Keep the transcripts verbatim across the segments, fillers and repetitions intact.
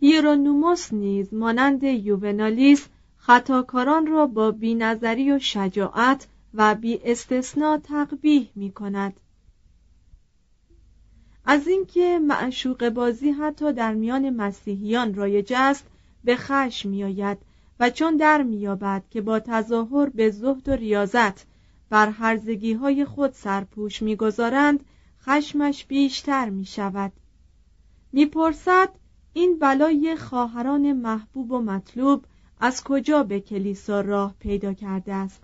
هیرونوموس نیز مانند یوونالیس خطاکاران را با بی‌نظری و شجاعت و بی استثنا تقبیح می کند. از اینکه معشوق بازی حتی در میان مسیحیان رایج است به خشم می آید و چون در می‌یابد که با تظاهر به زهد و ریاضت بر هرزگی های خود سرپوش می گذارند خشمش بیشتر می شود. می پرسد این بلای خواهران محبوب و مطلوب از کجا به کلیسا راه پیدا کرده است؟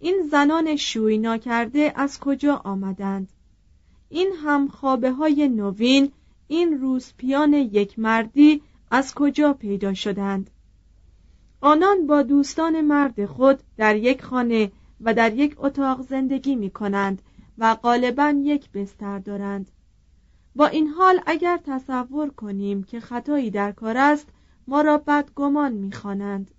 این زنان شوی ناکرده از کجا آمدند؟ این همخوابه های نوین، این روسپیان یک مردی از کجا پیدا شدند؟ آنان با دوستان مرد خود در یک خانه و در یک اتاق زندگی می کنند و غالباً یک بستر دارند. با این حال اگر تصور کنیم که خطایی در کار است ما را بدگمان می‌خوانند.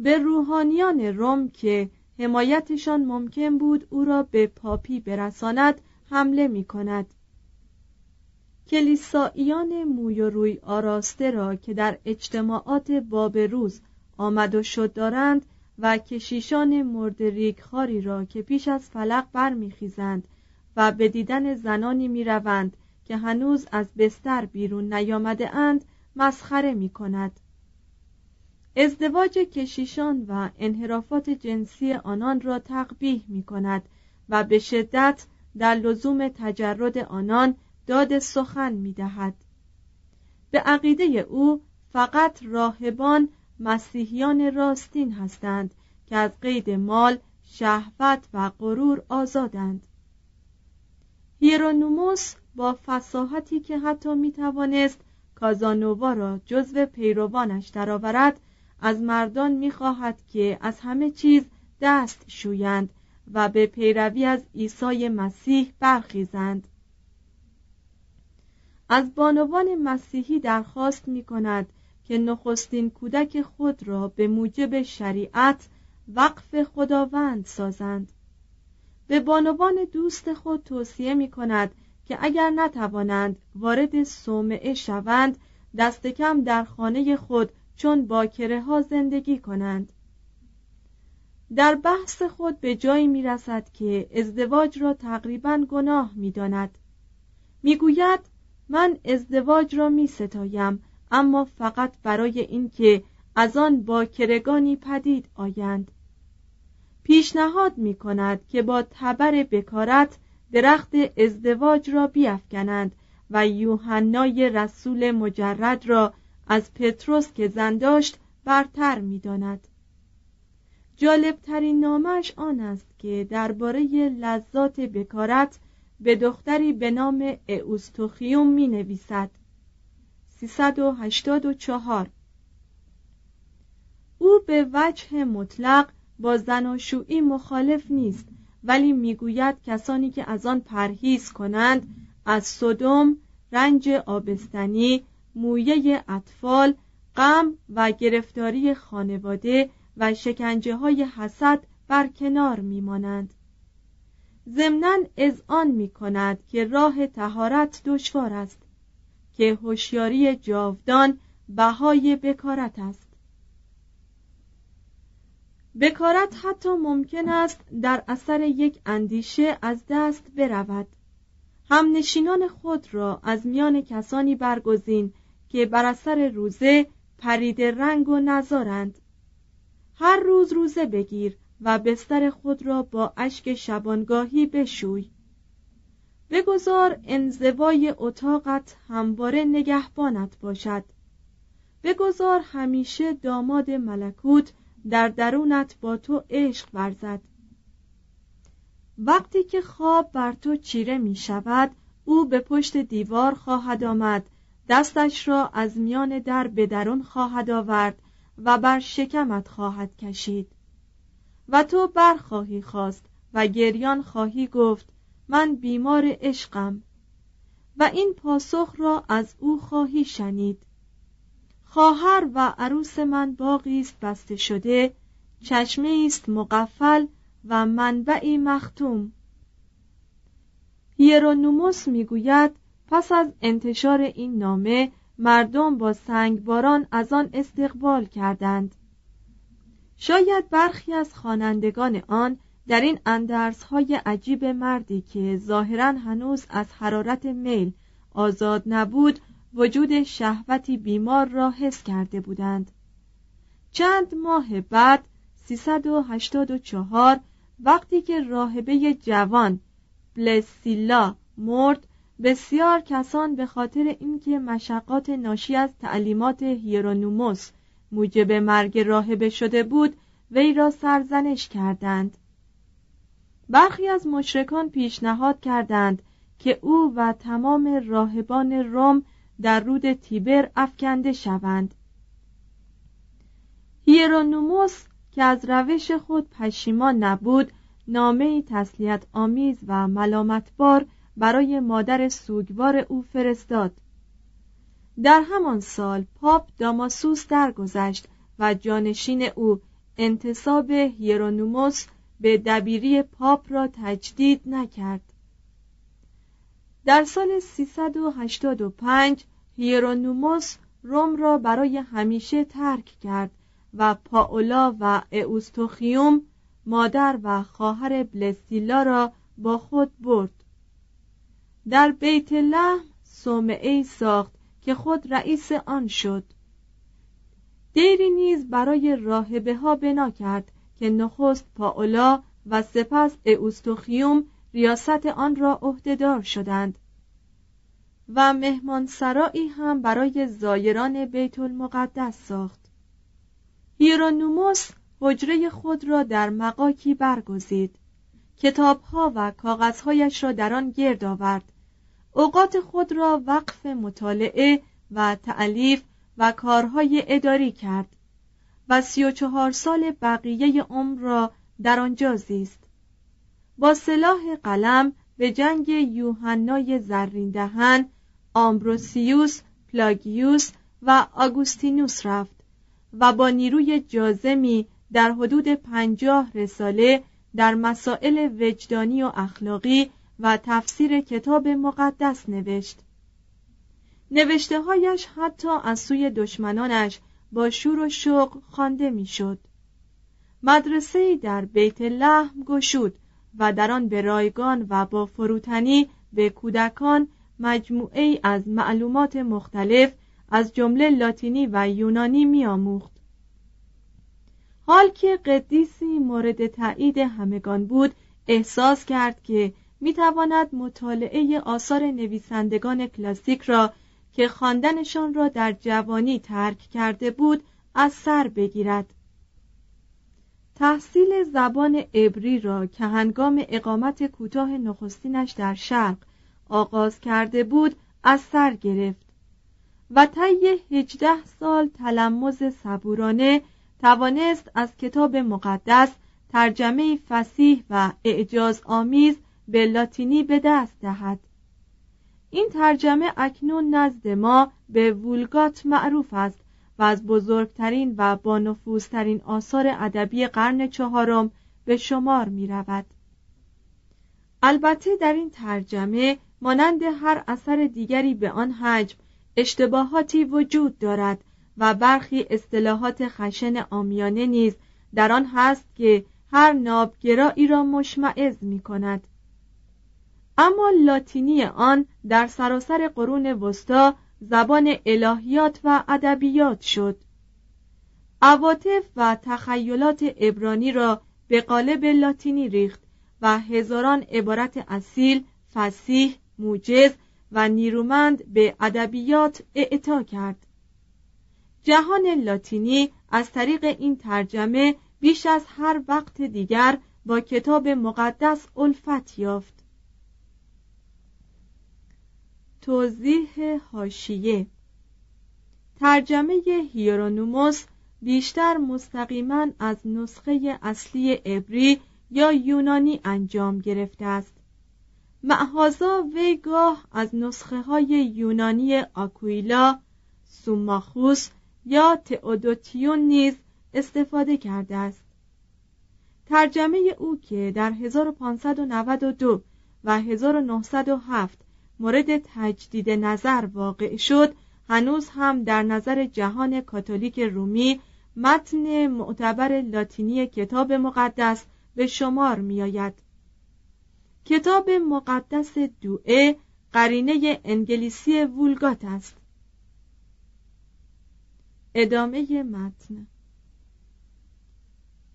به روحانیان روم که حمایتشان ممکن بود او را به پاپی برساند حمله می‌کند. کلیساییان موی و روی آراسته را که در اجتماعات باب روز آمد و شد دارند و کشیشان مرد ریگخاری را که پیش از فلق برمی‌خیزند و به دیدن زنانی می روند که هنوز از بستر بیرون نیامده اند مسخره می کند. ازدواج کشیشان و انحرافات جنسی آنان را تقبیح می کند و به شدت در لزوم تجرد آنان داد سخن می دهد. به عقیده او فقط راهبان مسیحیان راستین هستند که از قید مال، شهوت و غرور آزادند. هیرونوموس با فصاحتی که حتی میتوانست کازانووا را جزو پیروانش درآورد از مردان میخواهد که از همه چیز دست شویند و به پیروی از عیسی مسیح برخیزند. از بانوان مسیحی درخواست میکند که نخستین کودک خود را به موجب شریعت وقف خداوند سازند. به بانوان دوست خود توصیه می کند که اگر نتوانند وارد صومعه شوند، دست کم در خانه خود چون باکره ها زندگی کنند. در بحث خود به جایی می رسد که ازدواج را تقریباً گناه می داند. می گوید من ازدواج را می ستایم، اما فقط برای این که از آن باکرگانی پدید آیند. پیشنهاد می کند که با تبر بکارت درخت ازدواج را بیفکنند و یوحنای رسول مجرد را از پتروس که زن داشت برتر می داند. جالبترین نامش آن است که درباره لذات بکارت به دختری به نام اوستوخیوم می نویسد. سیصد و هشتاد و چهار. او به وجه مطلق با زناشویی مخالف نیست، ولی میگوید کسانی که از آن پرهیز کنند از سدوم، رنج آبستنی، مویه اطفال، غم و گرفتاری خانواده و شکنجه های حسد برکنار میمانند. ضمناً اذعان میکند که راه طهارت دشوار است، که هوشیاری جاودان بهای بکارت است. بکارت حتی ممکن است در اثر یک اندیشه از دست برود. همنشینان خود را از میان کسانی برگزین که بر اثر روزه پرید رنگ و نزارند. هر روز روزه بگیر و بستر خود را با اشک شبانگاهی بشوی. بگذار انزوای اتاقت همواره نگهبانت باشد. بگذار همیشه داماد ملکوت در درونت با تو عشق ورزد. وقتی که خواب بر تو چیره می شود، او به پشت دیوار خواهد آمد، دستش را از میان در به درون خواهد آورد و بر شکمت خواهد کشید و تو بر خواهی خواست و گریان خواهی گفت من بیمار عشقم، و این پاسخ را از او خواهی شنید: خواهر و عروس من باغی است بسته شده، چشمه است مقفل و منبعی مختوم. هیرونوموس میگوید پس از انتشار این نامه مردم با سنگباران از آن استقبال کردند. شاید برخی از خوانندگان آن در این اندرزهای عجیب مردی که ظاهراً هنوز از حرارت میل آزاد نبود وجود شهوتی بیمار را حس کرده بودند. چند ماه بعد، سیصد و هشتاد و چهار، وقتی که راهبه جوان بلسیلا مرد، بسیار کسان به خاطر اینکه مشقات ناشی از تعلیمات هیرونوموس موجب مرگ راهبه شده بود وی را سرزنش کردند. برخی از مشرکان پیشنهاد کردند که او و تمام راهبان روم در رود تیبر افکنده شوند. هیرونوموس که از روش خود پشیمان نبود، نامه‌ای تسلیت آمیز و ملامتبار برای مادر سوگوار او فرستاد. در همان سال پاپ داماسوس درگذشت و جانشین او انتصاب هیرونوموس به دبیری پاپ را تجدید نکرد. در سال سیصد و هشتاد و پنج هیرونوموس روم را برای همیشه ترک کرد و پاولا و اوستوخیوم مادر و خواهر بلسیلا را با خود برد. در بیت لحم صومعه‌ای ساخت که خود رئیس آن شد. دیری نیز برای راهبه‌ها بنا کرد که نخست پاولا و سپس اوستوخیوم ریاست آن را عهده‌دار شدند، و مهمانسرایی هم برای زایران بیت المقدس ساخت. هیرونوموس حجره خود را در مقاکی برگزید، کتاب‌ها و کاغذهایش را در آن گرد آورد، اوقات خود را وقف مطالعه و تألیف و کارهای اداری کرد و سی و چهار سال بقیه عمر را در آنجا زیست. با سلاح قلم به جنگ یوحنای زرین دهن، آمبروسیوس، پلاگیوس و آگوستینوس رفت و با نیروی جازمی در حدود پنجاه رساله در مسائل وجدانی و اخلاقی و تفسیر کتاب مقدس نوشت. نوشته‌هایش حتی از سوی دشمنانش با شور و شوق خوانده می‌شد. مدرسه‌ای در بیت لحم گشود و در آن به رایگان و با فروتنی به کودکان مجموعه‌ای از معلومات مختلف از جمله لاتینی و یونانی می‌آموخت. حال که قدیسی مورد تایید همگان بود، احساس کرد که می‌تواند مطالعه آثار نویسندگان کلاسیک را که خواندنشان را در جوانی ترک کرده بود از سر بگیرد. تحصیل زبان عبری را که هنگام اقامت کوتاه نخستینش در شرق آغاز کرده بود از سر گرفت و طی هجده سال تلمذ صبورانه توانست از کتاب مقدس ترجمه فصیح و اعجاز آمیز به لاتینی به دست دهد. این ترجمه اکنون نزد ما به وولگات معروف است و از بزرگترین و با نفوذترین آثار ادبی قرن چهارم به شمار می رود. البته در این ترجمه مانند هر اثر دیگری به آن حجم اشتباهاتی وجود دارد و برخی اصطلاحات خشن عامیانه نیز در آن هست که هر نابگرایی را مشمئز می کند. اما لاتینی آن در سراسر قرون وسطی زبان الهیات و ادبیات شد. عواطف و تخیلات عبرانی را به قالب لاتینی ریخت و هزاران عبارت اصیل، فصیح، موجز و نیرومند به ادبیات اعطا کرد. جهان لاتینی از طریق این ترجمه بیش از هر وقت دیگر با کتاب مقدس الفت یافت. توضیح حاشیه: ترجمه هیرونوموس بیشتر مستقیما از نسخه اصلی عبری یا یونانی انجام گرفته است. معهازا وی گاه از نسخه های یونانی آکویلا، سوماخوس یا تئودوتیون نیز استفاده کرده است. ترجمه او که در هزار و پانصد و نود و دو و هزار و نهصد و هفت مورد تجدید نظر واقع شد، هنوز هم در نظر جهان کاتولیک رومی متن معتبر لاتینی کتاب مقدس به شمار می آید. کتاب مقدس دوئه قرینه انگلیسی وولگات است. ادامه متن: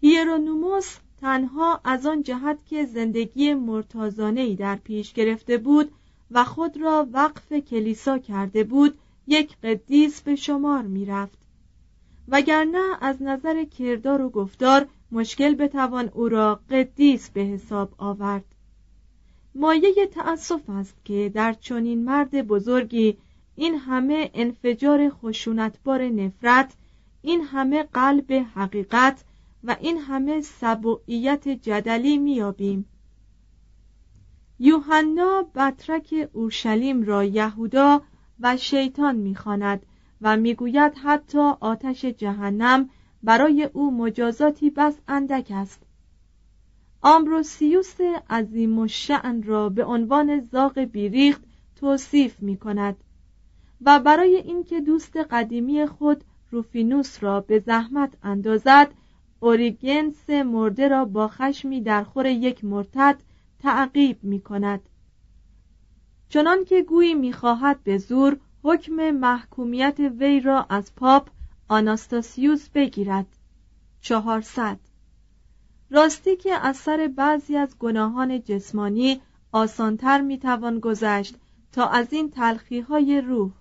هیرونوموس تنها از آن جهت که زندگی مرتازانهی در پیش گرفته بود و خود را وقف کلیسا کرده بود یک قدیس به شمار می رفت، وگرنه از نظر کردار و گفتار مشکل بتوان او را قدیس به حساب آورد. مایه تأسف است که در چنین مرد بزرگی این همه انفجار خشونتبار نفرت، این همه قلب حقیقت و این همه سبوعیت جدلی می‌یابیم. یوحنا بطرک اورشلیم را یهودا و شیطان می‌خواند و می‌گوید حتی آتش جهنم برای او مجازاتی بس اندک است. آمبروسیوس عظیم الشأن را به عنوان زاغ بیریخت توصیف می‌کند و برای اینکه دوست قدیمی خود روفینوس را به زحمت اندازد، اوریگنس مرده را با خشمی در خور یک مرتد تعقیب می کند، چنان که گویی می خواهد به زور حکم محکومیت وی را از پاپ آناستاسیوس بگیرد. چهارصد. راستی که از سر بعضی از گناهان جسمانی آسانتر می توان گذشت تا از این تلخیهای روح.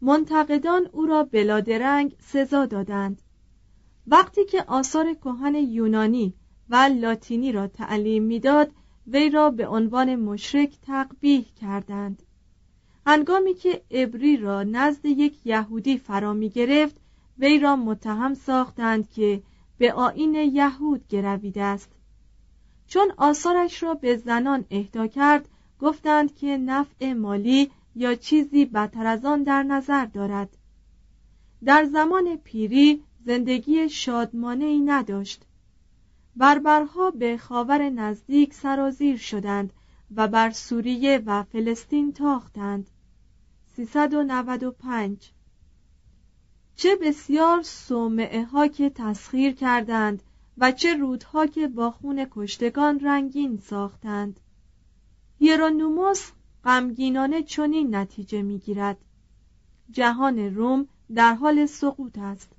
منتقدان او را بلادرنگ سزا دادند. وقتی که آثار کهن یونانی و لاتینی را تعلیم میداد، وی را به عنوان مشرک تقبیح کردند. هنگامی که عبری را نزد یک یهودی فرا می گرفت، وی را متهم ساختند که به آیین یهود گرویده است. چون آثارش را به زنان اهدا کرد، گفتند که نفع مالی یا چیزی بدتر از آن در نظر دارد. در زمان پیری زندگی شادمانه‌ای نداشت. بربرها به خاور نزدیک سرازیر شدند و بر سوریه و فلسطین تاختند. سیصد و نود و پنج. چه بسیار صومعه ها که تسخیر کردند و چه رودها که با خون کشتگان رنگین ساختند. هیرونوموس غمگینانه چنین نتیجه می‌گیرد: جهان روم در حال سقوط است.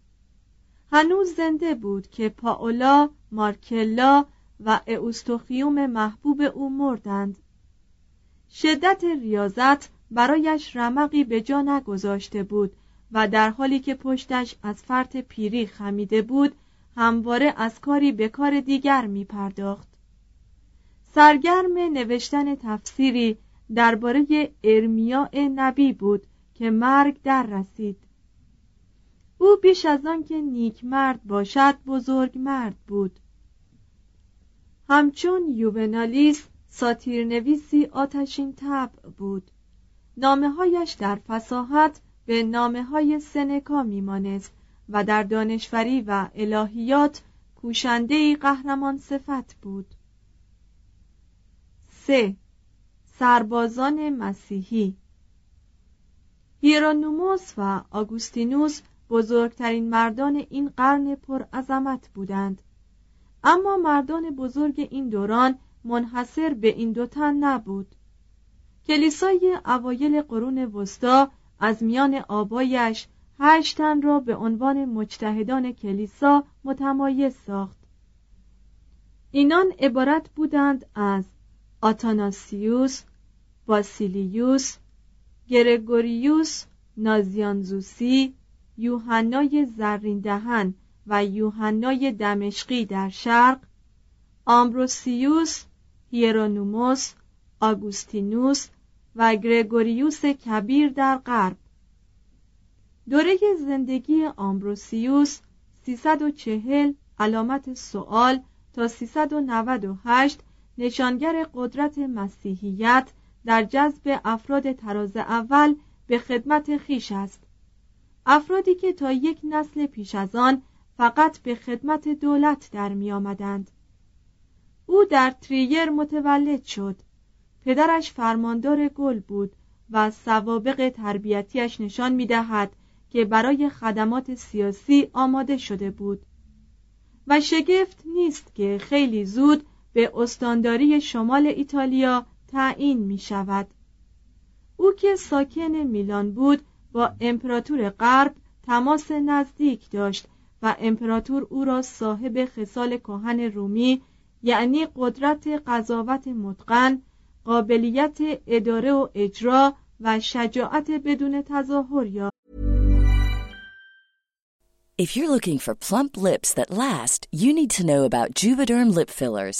هنوز زنده بود که پاولا، مارکلا و اوستوخیوم محبوب او مردند. شدت ریاضت برایش رمقی به جا نگذاشته بود و در حالی که پشتش از فرط پیری خمیده بود، همواره از کاری به کار دیگر می پرداخت. سرگرم نوشتن تفسیری درباره ارمیا نبی بود که مرگ در رسید. او بیش از آن که نیک مرد باشد بزرگ مرد بود. همچون یوونالیس ساتیرنویسی آتشین طبع بود. نامه‌هایش در فصاحت به نامه‌های سنکا می‌مانست و در دانشوری و الهیات کوشنده‌ای قهرمان صفت بود. سه. سربازان مسیحی. هیرونوموس و آگوستینوس بزرگترین مردان این قرن پر عظمت بودند، اما مردان بزرگ این دوران منحصر به این دو تن نبود. کلیسای اوایل قرون وسطا از میان آبایش هشت تن را به عنوان مجتهدان کلیسا متمایز ساخت. اینان عبارت بودند از آتاناسیوس، باسیلیوس، گرگوریوس، نازیانزوسی، یوحنای زرین دهن و یوحنای دمشقی در شرق، آمبروسیوس، هیرونوموس، آگوستینوس و گرگوریوس کبیر در غرب. دوره زندگی آمبروسیوس سیصد و چهل علامت سوال تا سیصد و نود و هشت نشانگر قدرت مسیحیت در جذب افراد طراز اول به خدمت خویش است. افرادی که تا یک نسل پیش از آن فقط به خدمت دولت در می آمدند. او در تریر متولد شد. پدرش فرماندار گل بود و سوابق تربیتیش نشان می دهد که برای خدمات سیاسی آماده شده بود و شگفت نیست که خیلی زود به استانداری شمال ایتالیا تعیین می شود. او که ساکن میلان بود با امپراتور غرب تماس نزدیک داشت و امپراتور او را صاحب خصال کهن رومی، یعنی قدرت قضاوت متقن، قابلیت اداره و اجرا و شجاعت بدون تظاهر یافت. If you're looking for plump lips that last, you need to know about Juvederm lip fillers.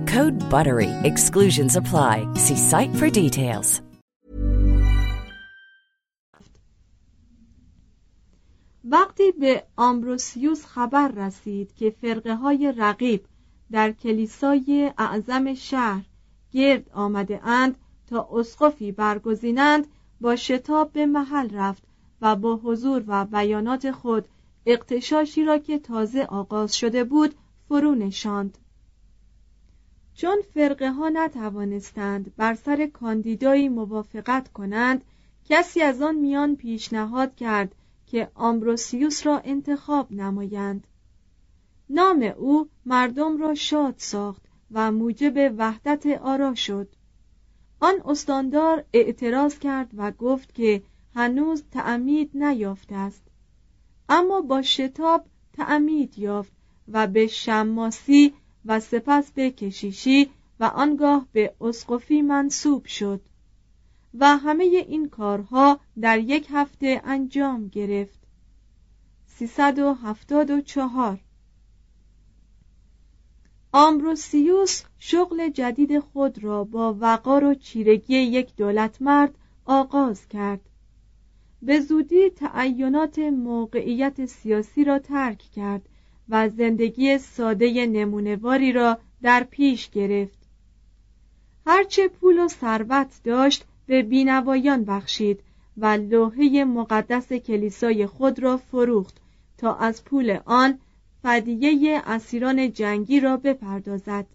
Code BUTTERY. Exclusions apply. See site for details. وقتی به آمبروسیوس خبر رسید که فرقه های رقیب در کلیسای اعظم شهر گرد آمده اند تا اسقفی برگزینند، با شتاب به محل رفت و با حضور و بیانات خود اغتشاشی را که تازه آغاز شده بود فرو نشاند. چون فرقه ها نتوانستند بر سر کاندیدایی موافقت کنند، کسی از آن میان پیشنهاد کرد که آمبروسیوس را انتخاب نمایند. نام او مردم را شاد ساخت و موجب وحدت آرا شد. آن استاندار اعتراض کرد و گفت که هنوز تعمید نیافته است، اما با شتاب تعمید یافت و به شماسی و سپس به کشیشی و آنگاه به اسقفی منصوب شد و همه این کارها در یک هفته انجام گرفت. سیصد و هفتاد و چهار. آمبروسیوس شغل جدید خود را با وقار و چیرگی یک دولتمرد آغاز کرد. به زودی تعینات موقعیت سیاسی را ترک کرد و زندگی ساده نمونه‌واری را در پیش گرفت. هرچه پول و ثروت داشت به بینوایان بخشید و لوحه مقدس کلیسای خود را فروخت تا از پول آن فدیه اسیران جنگی را بپردازد.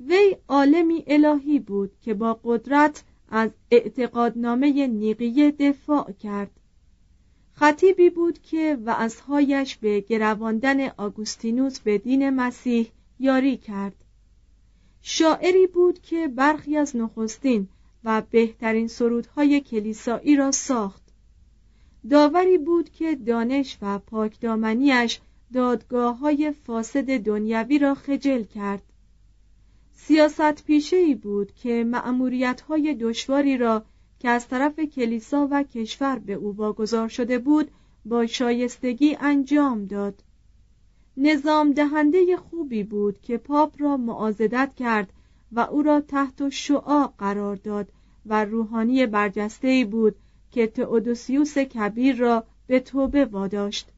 وی عالمی الهی بود که با قدرت از اعتقادنامه نیقیه دفاع کرد. خطیبی بود که وعظهایش به گروندن آگوستینوس به دین مسیح یاری کرد. شاعری بود که برخی از نخستین و بهترین سرودهای کلیسایی را ساخت. داوری بود که دانش و پاکدامنیش دادگاه‌های فاسد دنیوی را خجل کرد. سیاست پیشه‌ای بود که مأموریت‌های دشواری را که از طرف کلیسا و کشور به او واگذار شده بود با شایستگی انجام داد. نظام دهنده خوبی بود که پاپ را معاضدت کرد و او را تحت شعاع قرار داد و روحانی برجسته‌ای بود که تئودوسیوس کبیر را به توبه واداشت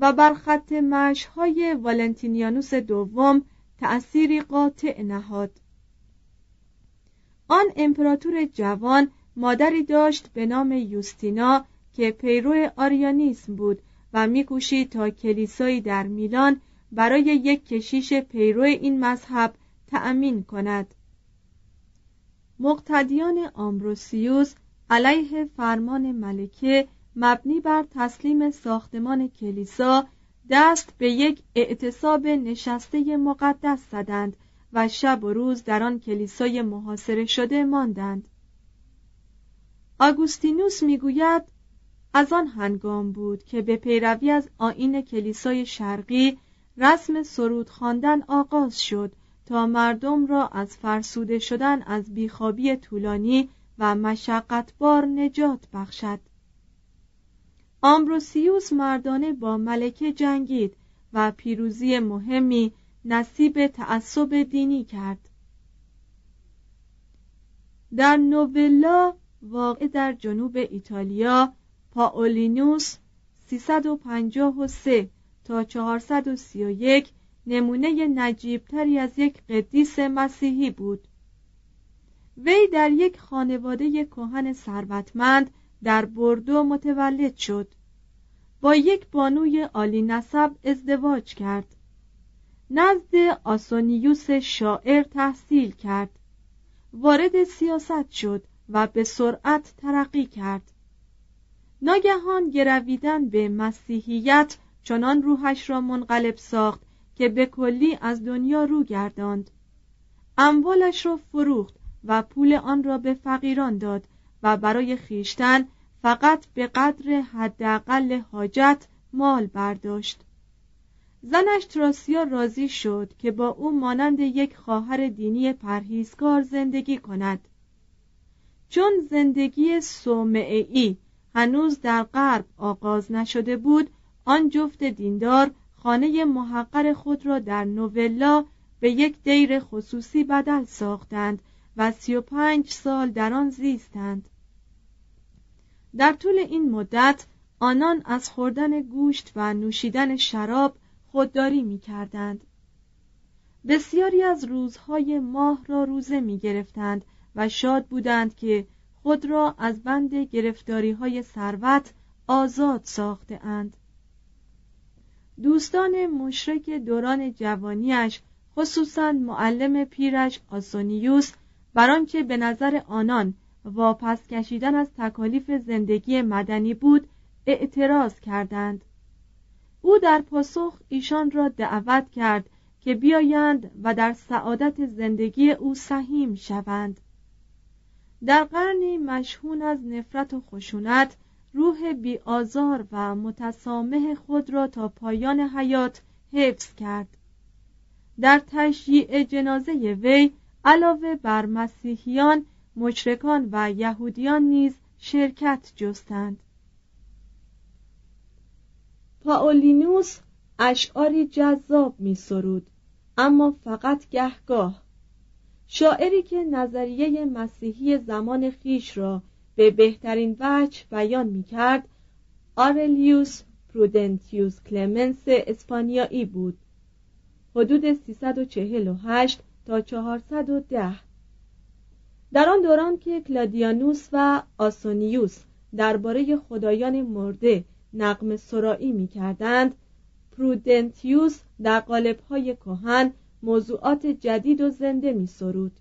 و بر خط مشی‌های والنتینیانوس دوم تأثیری قاطع نهاد. آن امپراتور جوان مادری داشت به نام یوستینا که پیرو آریانیسم بود و می‌کوشید تا کلیسایی در میلان برای یک کشیش پیرو این مذهب تأمین کند. مقتدیان آمبروسیوس علیه فرمان ملکه مبنی بر تسلیم ساختمان کلیسا دست به یک اعتصاب نشسته مقدس زدند و شب و روز در آن کلیسای محاصره شده ماندند. آگوستینوس میگوید از آن هنگام بود که به پیروی از آیین کلیسای شرقی رسم سرود خواندن آغاز شد تا مردم را از فرسوده شدن از بیخوابی طولانی و مشقتبار نجات بخشد. آمبروسیوس مردانه با ملکه جنگید و پیروزی مهمی نصیب تعصب دینی کرد. در نوولا واقع در جنوب ایتالیا، پاولینوس سیصد و پنجاه و سه تا چهارصد و سی و یک نمونه نجیبتری از یک قدیس مسیحی بود. وی در یک خانواده کهن ثروتمند در بوردو متولد شد. با یک بانوی عالی نسب ازدواج کرد. نزد آسونیوس شاعر تحصیل کرد. وارد سیاست شد و به سرعت ترقی کرد. ناگهان گرویدن به مسیحیت چنان روحش را منقلب ساخت که به کلی از دنیا رو گرداند. اموالش را فروخت و پول آن را به فقیران داد و برای خیشتن فقط به قدر حداقل حاجت مال برداشت. زنش تراسیا راضی شد که با او مانند یک خواهر دینی پرهیزکار زندگی کند. چون زندگی صومعه‌ای هنوز در غرب آغاز نشده بود، آن جفت دیندار خانه محقر خود را در نوولا به یک دیر خصوصی بدل ساختند و سی و پنج سال در آن زیستند. در طول این مدت آنان از خوردن گوشت و نوشیدن شراب خودداری می کردند. بسیاری از روزهای ماه را روزه می گرفتند و شاد بودند که خود را از بند گرفتاری‌های ثروت آزاد ساخته‌اند. دوستان مشرک دوران جوانیش، خصوصاً معلم پیرش آسونیوس، بران که به نظر آنان واپس کشیدن از تکالیف زندگی مدنی بود، اعتراض کردند. او در پاسخ ایشان را دعوت کرد که بیایند و در سعادت زندگی او سهیم شوند. در قرنی مشحون از نفرت و خشونت، روح بی‌آزار و متسامح خود را تا پایان حیات حفظ کرد. در تشییع جنازه وی علاوه بر مسیحیان، مشرکان و یهودیان نیز شرکت جستند. پاولینوس اشعاری جذاب می سرود، اما فقط گهگاه. شاعری که نظریه مسیحی زمان خیش را به بهترین وجه بیان می کرد، آرلیوس پرودنتیوس کلمنس اسپانیایی بود، حدود سیصد و چهل و هشت تا چهارصد و ده. در آن دوران که کلادیانوس و آسونیوس درباره خدایان مرده نغمه سرائی می کردند، پرودنتیوس در قالب‌های کهن موضوعات جدید و زنده می سرود.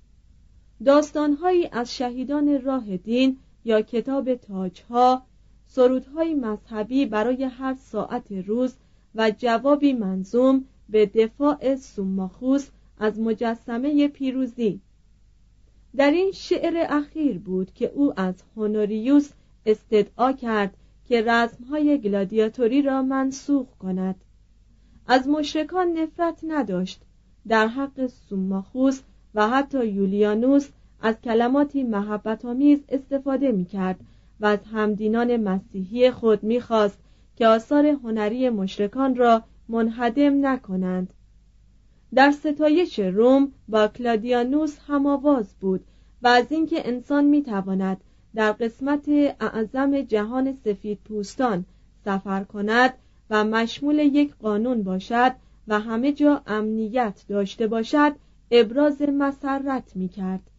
داستان‌هایی از شهیدان راه دین یا کتاب تاج‌ها، سرودهای مذهبی برای هر ساعت روز و جوابی منظوم به دفاع سوماخوس از مجسمه پیروزی. در این شعر اخیر بود که او از هونوریوس استدعا کرد که رسم‌های گلادیاتوری را منسوخ کند. از مشرکان نفرت نداشت. در حق سوماخوس و حتی یولیانوس از کلماتی محبت‌آمیز استفاده می‌کرد و از همدینان مسیحی خود می‌خواست که آثار هنری مشرکان را منهدم نکنند. در ستایش روم با کلادیانوس هم‌آواز بود و از اینکه انسان می‌تواند در قسمت اعظم جهان سفیدپوستان سفر کند و مشمول یک قانون باشد و همه جا امنیت داشته باشد، ابراز مسرت می‌کرد.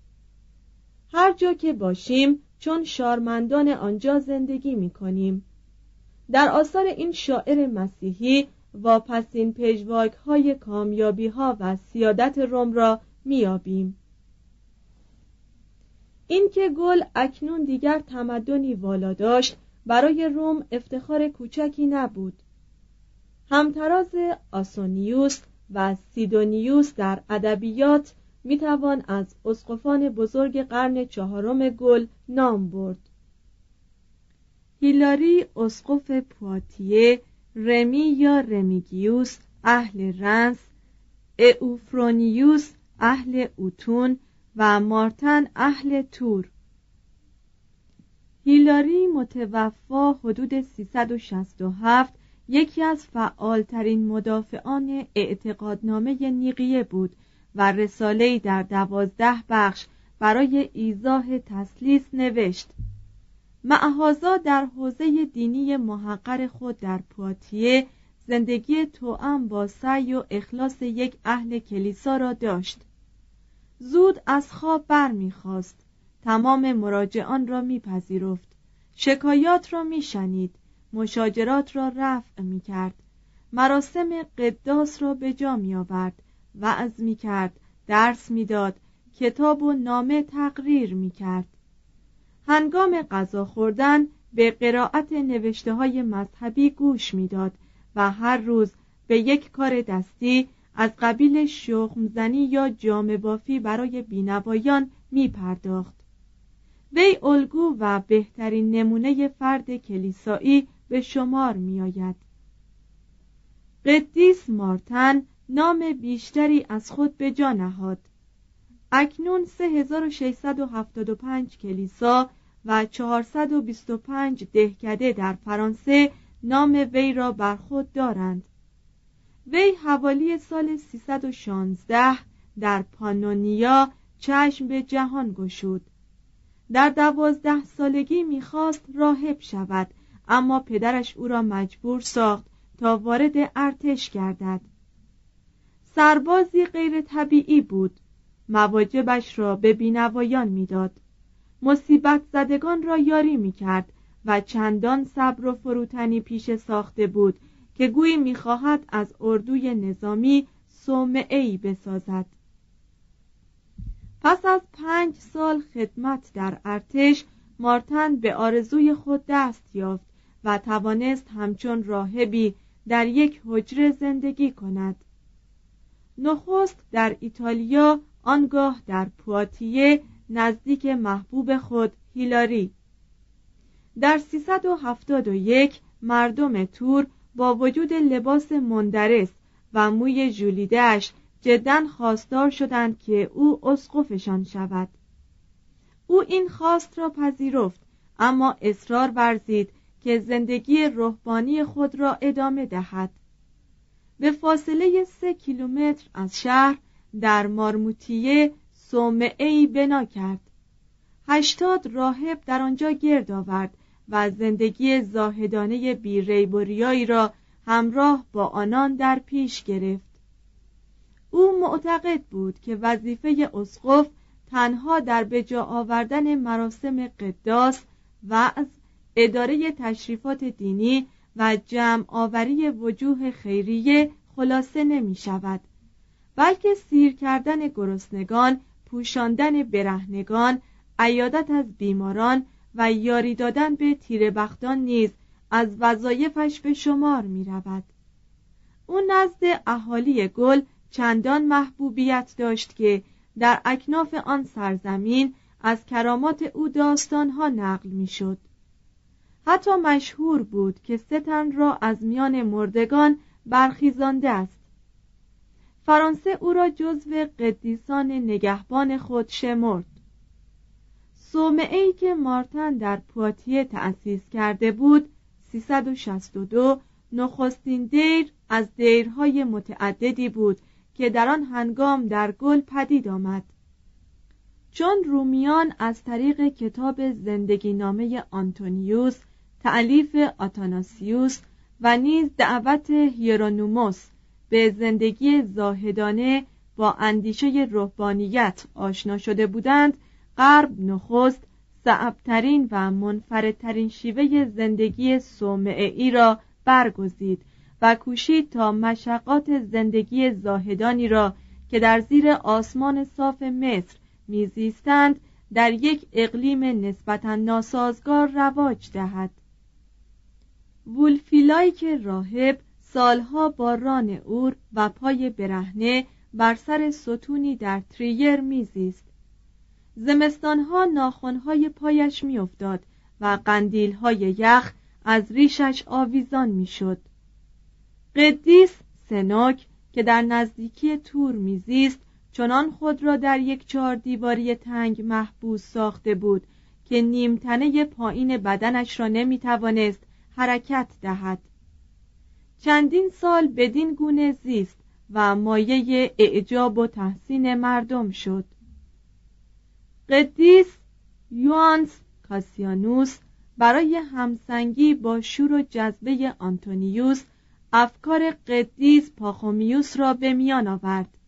هر جا که باشیم چون شارمندان آنجا زندگی می‌کنیم. در آثار این شاعر مسیحی واپسین پژواک‌های کامیابی‌ها و سیادت روم را می‌یابیم. اینکه گل اکنون دیگر تمدنی والا داشت، برای روم افتخار کوچکی نبود. همتراز آسونیوس و سیدونیوس در ادبیات میتوان از اسقفان بزرگ قرن چهارم گل نام برد. هیلاری اسقف پواتیه، رمی یا رمیگیوس اهل رنس، اوفرونیوس اهل اوتون و مارتن اهل تور. هیلاری متوفا حدود سیصد و شصت و هفت یکی از فعالترین مدافعان اعتقادنامه نیقیه بود و رساله‌ای در دوازده بخش برای ایضاح تسلیس نوشت. معهازا در حوزه دینی محقر خود در پواتیه زندگی توأم با سعی و اخلاص یک اهل کلیسا را داشت. زود از خواب بر می‌خاست، تمام مراجعان را می‌پذیرفت، شکایات را می‌شنید، مشاجرات را رفع می‌کرد، مراسم قداس را به جا می‌آورد، وعظ می‌کرد، درس می‌داد، کتاب و نامه تقریر می‌کرد. هنگام غذا خوردن به قرائت نوشته‌های مذهبی گوش می‌داد و هر روز به یک کار دستی از قبیل شخم‌زنی یا جامه بافی برای بینوایان می‌پرداخت. وی الگو و بهترین نمونه فرد کلیسایی به شمار می‌آید. قدیس مارتن نام بیشتری از خود به جا نهاد. اکنون سه هزار و ششصد و هفتاد و پنج کلیسا و چهارصد و بیست و پنج دهکده در فرانسه نام وی را بر خود دارند. وی حوالی سال سیصد و شانزده در پانونیا چشم به جهان گشود. در دوازده سالگی میخواست راهب شود، اما پدرش او را مجبور ساخت تا وارد ارتش گردد. سربازی غیر طبیعی بود، مواجبش را به بینوایان میداد، مصیبت زدگان را یاری میکرد و چندان صبر و فروتنی پیش ساخته بود که گویی میخواهد از اردوی نظامی صومعه‌ای بسازد. پس از پنج سال خدمت در ارتش، مارتن به آرزوی خود دست یافت و توانست همچون راهبی در یک حجره زندگی کند. نخست در ایتالیا، آنگاه در پواتیه نزدیک محبوب خود هیلاری. در سیصد و هفتاد و یک مردم تور با وجود لباس مندرس و موی ژولیده‌اش جداً خواستار شدند که او اسقفشان شود. او این خواست را پذیرفت، اما اصرار ورزید که زندگی روحانی خود را ادامه دهد. به فاصله سه کیلومتر از شهر در مارموتیه صومعه‌ای بنا کرد. هشتاد راهب در آنجا گرد آورد و زندگی زاهدانه بی ریب و ریایی را همراه با آنان در پیش گرفت. او معتقد بود که وظیفه اسقف تنها در به جا آوردن مراسم قداس، وعظ، اداره تشریفات دینی و جمع آوری وجوه خیریه خلاصه نمی شود، بلکه سیر کردن گرسنگان، پوشاندن برهنگان، عیادت از بیماران و یاری دادن به تیره‌بختان نیز از وظایفش به شمار می رود. او نزد اهالی گل چندان محبوبیت داشت که در اکناف آن سرزمین از کرامات او داستانها نقل می شد. حتی مشهور بود که سه تن را از میان مردگان برخیزانده است. فرانسه او را جزو قدیسان نگهبان خود شمرد. صومعه‌ای که مارتن در پواتیه تأسیس کرده بود، سیصد و شصت و دو نخستین دیر از دیرهای متعددی بود که در آن هنگام در گل پدید آمد. چون رومیان از طریق کتاب زندگی نامه آنتونیوس، تألیف آتاناسیوس و نیز دعوت هیرونوموس به زندگی زاهدانه با اندیشه رهبانیت آشنا شده بودند، غرب نخست صعبترین و منفردترین شیوه زندگی صومعه‌ای را برگزید و کوشید تا مشقات زندگی زاهدانی را که در زیر آسمان صاف مصر میزیستند در یک اقلیم نسبتاً ناسازگار رواج دهد. وولفیلایک راهب سالها با ران اور و پای برهنه بر سر ستونی در تریر میزیست. زمستانها ناخنهای پایش میافتاد و قندیلهای یخ از ریشش آویزان میشد. قدیس سنوک که در نزدیکی تور میزیست، چنان خود را در یک چهار دیواری تنگ محبوس ساخته بود که نیمتنه پایین بدنش را نمیتوانست حرکت دهد. چندین سال بدین گونه زیست و مایه اعجاب و تحسین مردم شد. قدیس یوانس کاسیانوس برای همسنگی با شور و جذبه آنتونیوس، افکار قدیس پاخومیوس را به میان آورد.